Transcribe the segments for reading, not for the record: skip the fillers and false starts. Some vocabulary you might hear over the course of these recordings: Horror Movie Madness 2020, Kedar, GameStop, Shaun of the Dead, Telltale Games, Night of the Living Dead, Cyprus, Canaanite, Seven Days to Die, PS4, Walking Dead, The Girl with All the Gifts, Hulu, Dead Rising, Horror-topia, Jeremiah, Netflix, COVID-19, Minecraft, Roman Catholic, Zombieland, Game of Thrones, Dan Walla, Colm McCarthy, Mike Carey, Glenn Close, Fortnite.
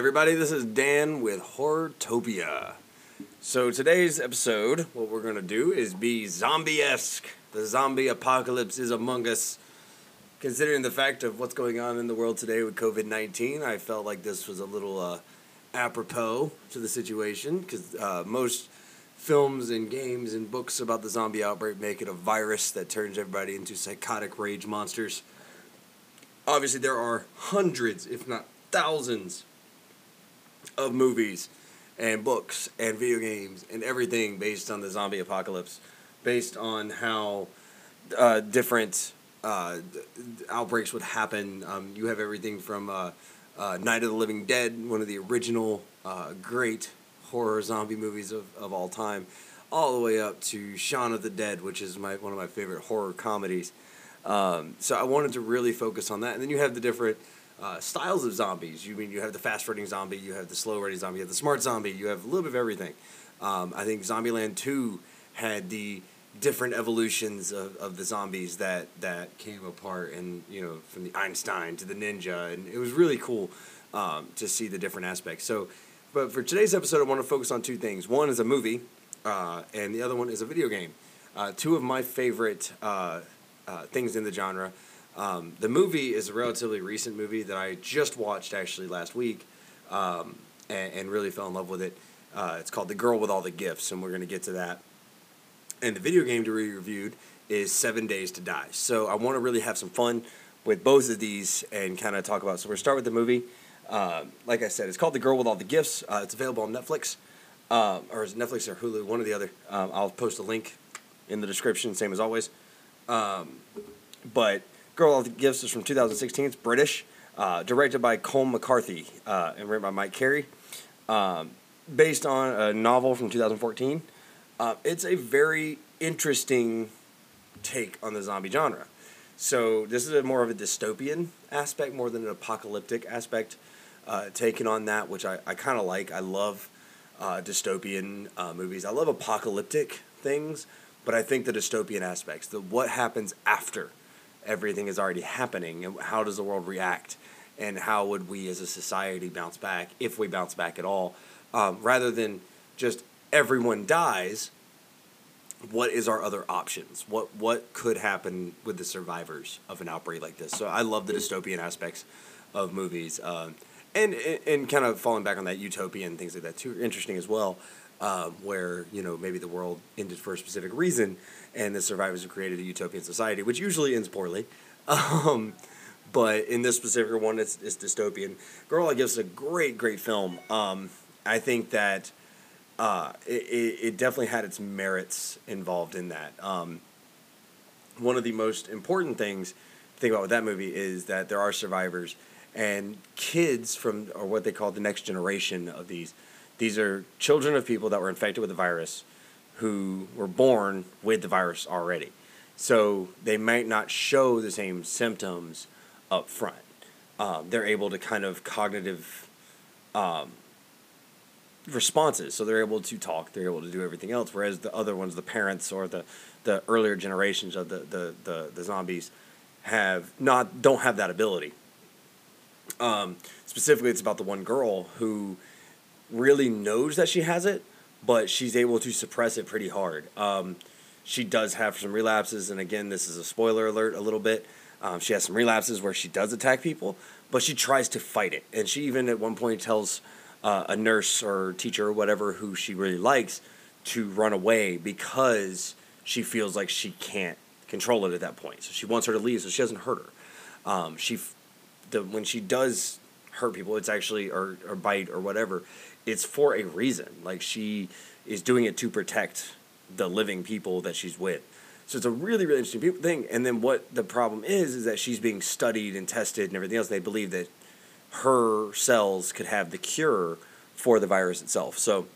everybody, this is Dan with Horror-topia. So today's episode, what we're going to do is be zombie-esque. The zombie apocalypse is among us. Considering the fact of what's going on in the world today with COVID-19, I felt like this was a little apropos to the situation, because most films and games and books about the zombie outbreak make it a virus that turns everybody into psychotic rage monsters. Obviously, there are hundreds, if not thousands, of movies and books and video games and everything based on the zombie apocalypse, based on how different outbreaks would happen. You have everything from Night of the Living Dead, one of the original great horror zombie movies of all time, all the way up to Shaun of the Dead, which is one of my favorite horror comedies. So I wanted to really focus on that. And then you have the different styles of zombies. You mean you have the fast-running zombie, you have the slow-running zombie, you have the smart zombie, you have a little bit of everything. I think Zombieland 2 had the different evolutions of the zombies that came apart, and from the Einstein to the ninja, and it was really cool to see the different aspects. So, but for today's episode, I want to focus on two things. One is a movie, and the other one is a video game. Two of my favorite things in the genre. The movie is a relatively recent movie that I just watched actually last week, and really fell in love with it. It's called The Girl with All the Gifts, and we're going to get to that. And the video game to be reviewed is 7 Days to Die. So I want to really have some fun with both of these and kind of talk about it. So we're going to start with the movie. Like I said, it's called The Girl with All the Gifts. It's available on Netflix, or is it Netflix or Hulu, one or the other. I'll post a link in the description, same as always. But Girl with All the Gifts is from 2016. It's British, directed by Colm McCarthy, and written by Mike Carey, based on a novel from 2014. It's a very interesting take on the zombie genre. So this is more of a dystopian aspect, more than an apocalyptic aspect taken on that, which I kind of like. I love dystopian movies. I love apocalyptic things, but I think the dystopian aspects, what happens after everything is already happening, and how does the world react, and how would we as a society bounce back, if we bounce back at all, rather than just everyone dies. What is our other options? What could happen with the survivors of an outbreak like this? So I love the dystopian aspects of movies, and kind of falling back on that utopian things like that too are interesting as well, where maybe the world ended for a specific reason, and the survivors have created a utopian society, which usually ends poorly. But in this specific one, it's dystopian. Girl, I guess, is a great film. I think that. It definitely had its merits involved in that. One of the most important things to think about with that movie is that there are survivors, and kids from, or what they call the next generation of these. These are children of people that were infected with the virus who were born with the virus already. So they might not show the same symptoms up front. They're able to kind of cognitive... responses, so they're able to talk, they're able to do everything else, whereas the other ones, the parents or the earlier generations of the zombies, don't have that ability. Specifically, it's about the one girl who really knows that she has it, but she's able to suppress it pretty hard. She does have some relapses, and again, this is a spoiler alert a little bit. She has some relapses where she does attack people, but she tries to fight it, and she even at one point tells a nurse or teacher or whatever who she really likes to run away because she feels like she can't control it at that point. So she wants her to leave so she doesn't hurt her. When she does hurt people, it's actually, or bite or whatever, it's for a reason. Like, she is doing it to protect the living people that she's with. So it's a really interesting thing. And then what the problem is that she's being studied and tested and everything else. They believe that her cells could have the cure for the virus itself. So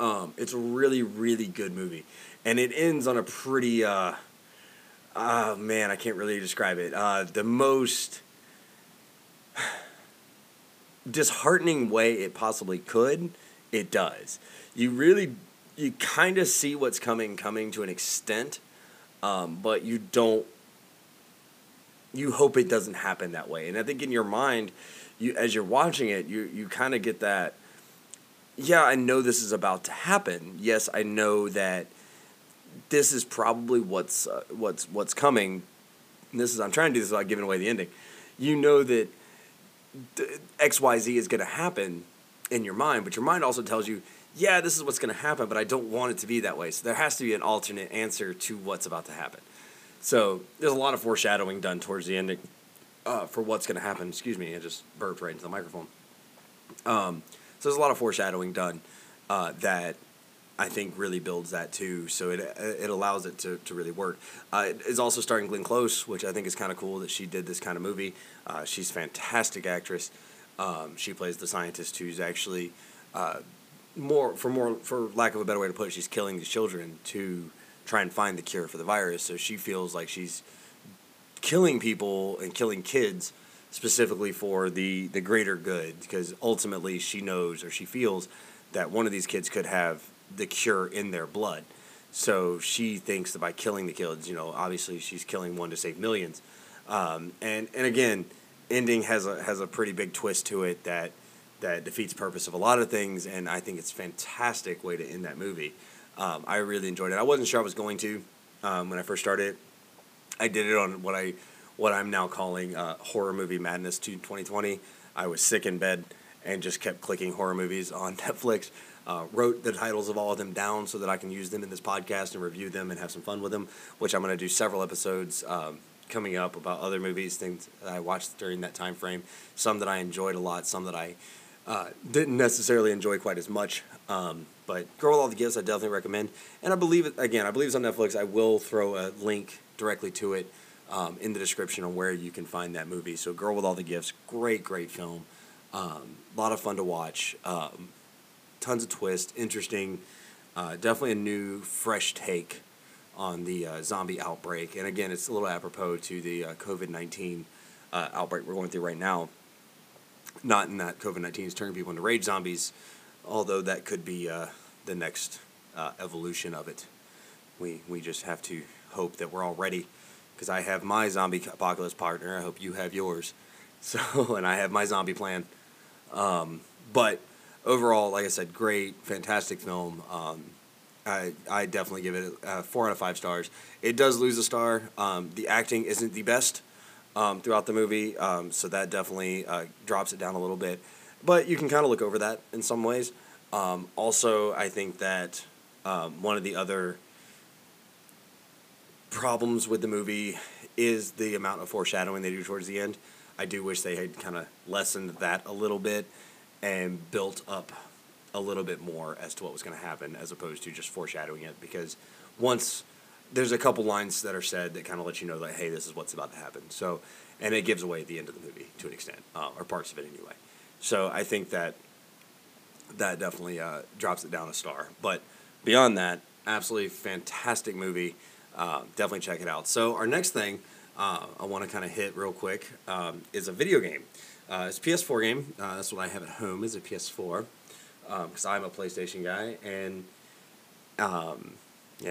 it's a really good movie. And it ends on a pretty, I can't really describe it. The most disheartening way it possibly could, it does. You kind of see what's coming to an extent, but you don't. You hope it doesn't happen that way. And I think in your mind, you as you're watching it, you kind of get that, yeah, I know this is about to happen. Yes, I know that this is probably what's coming. This is, I'm trying to do this without giving away the ending. You know that XYZ is going to happen in your mind, but your mind also tells you, yeah, this is what's going to happen, but I don't want it to be that way. So there has to be an alternate answer to what's about to happen. So there's a lot of foreshadowing done towards the ending for what's going to happen. Excuse me, I just burped right into the microphone. So there's a lot of foreshadowing done that I think really builds that too. So it allows it to really work. It's also starring Glenn Close, which I think is kind of cool that she did this kind of movie. She's a fantastic actress. She plays the scientist who's actually... for lack of a better way to put it, she's killing these children to try and find the cure for the virus. So she feels like she's killing people and killing kids specifically for the greater good, because ultimately she knows, or she feels, that one of these kids could have the cure in their blood. So she thinks that by killing the kids, you know, obviously she's killing one to save millions. And again, ending has a pretty big twist to it that defeats the purpose of a lot of things, and I think it's a fantastic way to end that movie. I really enjoyed it. I wasn't sure I was going to when I first started. I did it on what I'm now calling Horror Movie Madness 2020. I was sick in bed and just kept clicking horror movies on Netflix, wrote the titles of all of them down so that I can use them in this podcast and review them and have some fun with them, which I'm going to do several episodes coming up about other movies, things that I watched during that time frame, some that I enjoyed a lot, some that I... didn't necessarily enjoy quite as much, but Girl with All the Gifts I definitely recommend. And I believe it's on Netflix. I will throw a link directly to it in the description on where you can find that movie. So Girl with All the Gifts, great film, a lot of fun to watch, tons of twists, interesting, definitely a new, fresh take on the zombie outbreak. And again, it's a little apropos to the COVID-19 outbreak we're going through right now. Not in that COVID-19 is turning people into rage zombies, although that could be the next evolution of it. We just have to hope that we're all ready, because I have my zombie apocalypse partner. I hope you have yours. So, and I have my zombie plan. But overall, like I said, great, fantastic film. I definitely give it 4 out of 5 stars. It does lose a star. The acting isn't the best throughout the movie, so that definitely drops it down a little bit. But you can kind of look over that in some ways. Also, I think that one of the other problems with the movie is the amount of foreshadowing they do towards the end. I do wish they had kind of lessened that a little bit and built up a little bit more as to what was going to happen, as opposed to just foreshadowing it, because once... there's a couple lines that are said that kind of let you know, like, hey, this is what's about to happen. So, and it gives away the end of the movie to an extent, or parts of it anyway. So I think that definitely drops it down a star. But beyond that, absolutely fantastic movie. Definitely check it out. So our next thing I want to kind of hit real quick is a video game. It's a PS4 game. That's what I have at home, is a PS4, because I'm a PlayStation guy. And... yeah,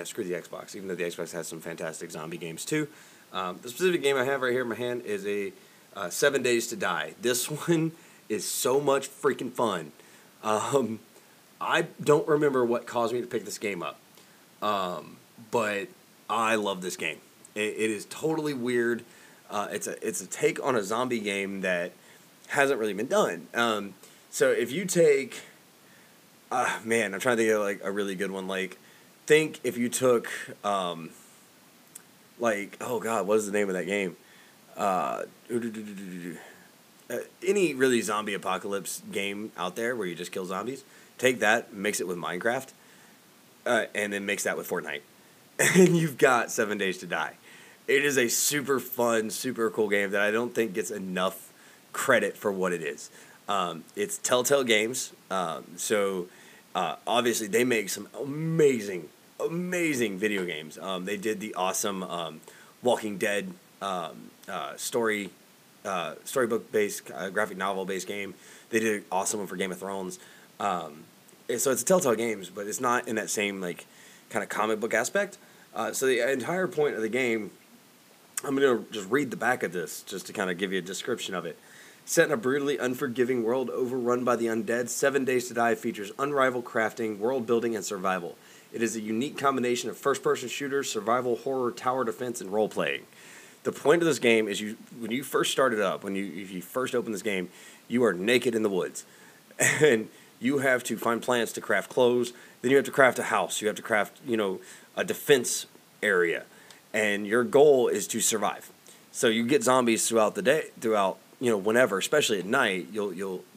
screw the Xbox, even though the Xbox has some fantastic zombie games too. The specific game I have right here in my hand is a 7 Days to Die. This one is so much freaking fun. I don't remember what caused me to pick this game up, but I love this game. It is totally weird. It's a take on a zombie game that hasn't really been done. So if you take... man, I'm trying to think of like a really good one, like... think if you took, oh God, what is the name of that game? Any really zombie apocalypse game out there where you just kill zombies, take that, mix it with Minecraft, and then mix that with Fortnite. And you've got 7 Days to Die. It is a super fun, super cool game that I don't think gets enough credit for what it is. It's Telltale Games, so... obviously, they make some amazing video games. They did the awesome Walking Dead storybook-based, graphic novel-based game. They did an awesome one for Game of Thrones. So it's a Telltale Games, but it's not in that same like kind of comic book aspect. So the entire point of the game, I'm going to just read the back of this just to kind of give you a description of it. Set in a brutally unforgiving world overrun by the undead, 7 Days to Die features unrivaled crafting, world building, and survival. It is a unique combination of first-person shooters, survival, horror, tower defense, and role-playing. The point of this game is when you first open this game, you are naked in the woods. And you have to find plants to craft clothes. Then you have to craft a house. You have to craft, a defense area. And your goal is to survive. So you get zombies throughout the day, whenever, especially at night,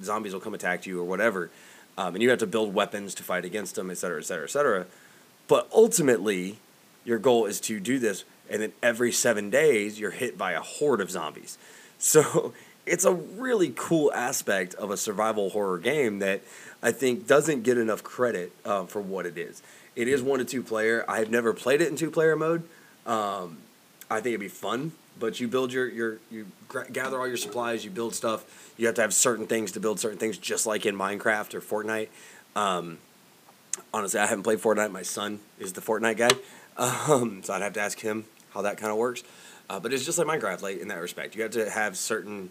zombies will come attack you or whatever. And you have to build weapons to fight against them, et cetera, et cetera, et cetera. But ultimately, your goal is to do this, and then every 7 days, you're hit by a horde of zombies. So it's a really cool aspect of a survival horror game that I think doesn't get enough credit for what it is. It is 1 to 2 player. I have never played it in 2-player mode. I think it'd be fun. But you build you gather all your supplies, you build stuff. You have to have certain things to build certain things, just like in Minecraft or Fortnite. Honestly, I haven't played Fortnite. My son is the Fortnite guy. So I'd have to ask him how that kind of works. But it's just like Minecraft, like in that respect. You have to have certain,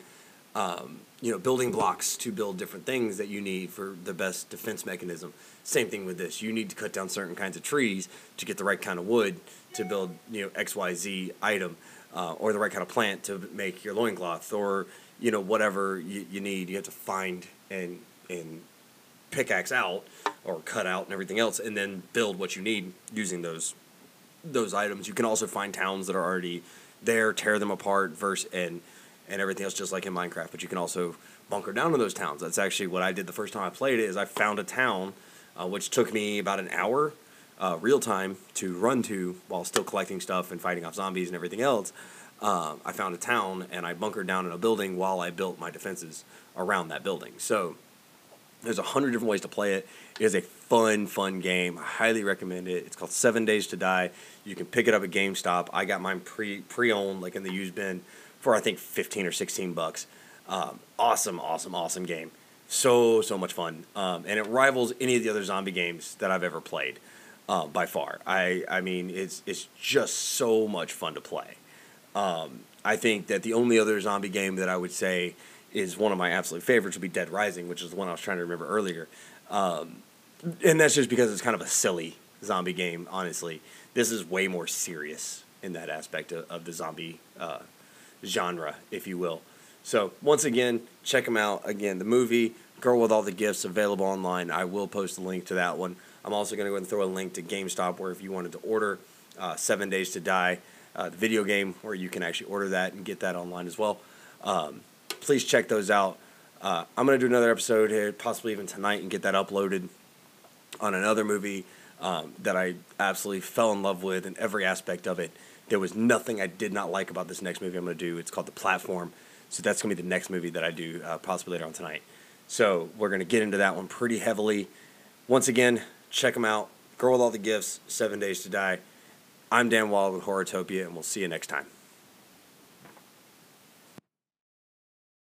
building blocks to build different things that you need for the best defense mechanism. Same thing with this. You need to cut down certain kinds of trees to get the right kind of wood to build, XYZ item. Or the right kind of plant to make your loincloth, or whatever you need. You have to find and pickaxe out or cut out and everything else, and then build what you need using those items. You can also find towns that are already there, tear them apart, and everything else, just like in Minecraft. But you can also bunker down in those towns. That's actually what I did the first time I played it. Is I found a town, which took me about an hour. Real time to run to while still collecting stuff and fighting off zombies and everything else. I found a town and I bunkered down in a building while I built my defenses around that building. So there's 100 different ways to play it. It is a fun game. I highly recommend it. It's called 7 Days to Die. You can pick it up at GameStop. I got mine pre-owned, like in the used bin, for I think 15 or 16 bucks. Awesome game. So much fun. And it rivals any of the other zombie games that I've ever played. By far. I mean, it's just so much fun to play. I think that the only other zombie game that I would say is one of my absolute favorites would be Dead Rising, which is the one I was trying to remember earlier. And that's just because it's kind of a silly zombie game, honestly. This is way more serious in that aspect of the zombie genre, if you will. So, once again, check them out. Again, the movie, Girl with All the Gifts, available online. I will post a link to that one. I'm also going to go ahead and throw a link to GameStop where if you wanted to order 7 Days to Die, the video game, where you can actually order that and get that online as well. Please check those out. I'm going to do another episode here, possibly even tonight, and get that uploaded on another movie that I absolutely fell in love with in every aspect of it. There was nothing I did not like about this next movie I'm going to do. It's called The Platform. So that's going to be the next movie that I do possibly later on tonight. So we're going to get into that one pretty heavily. Once again, check them out. Girl with All the Gifts, 7 Days to Die. I'm Dan Walla with Horror-topia, and we'll see you next time.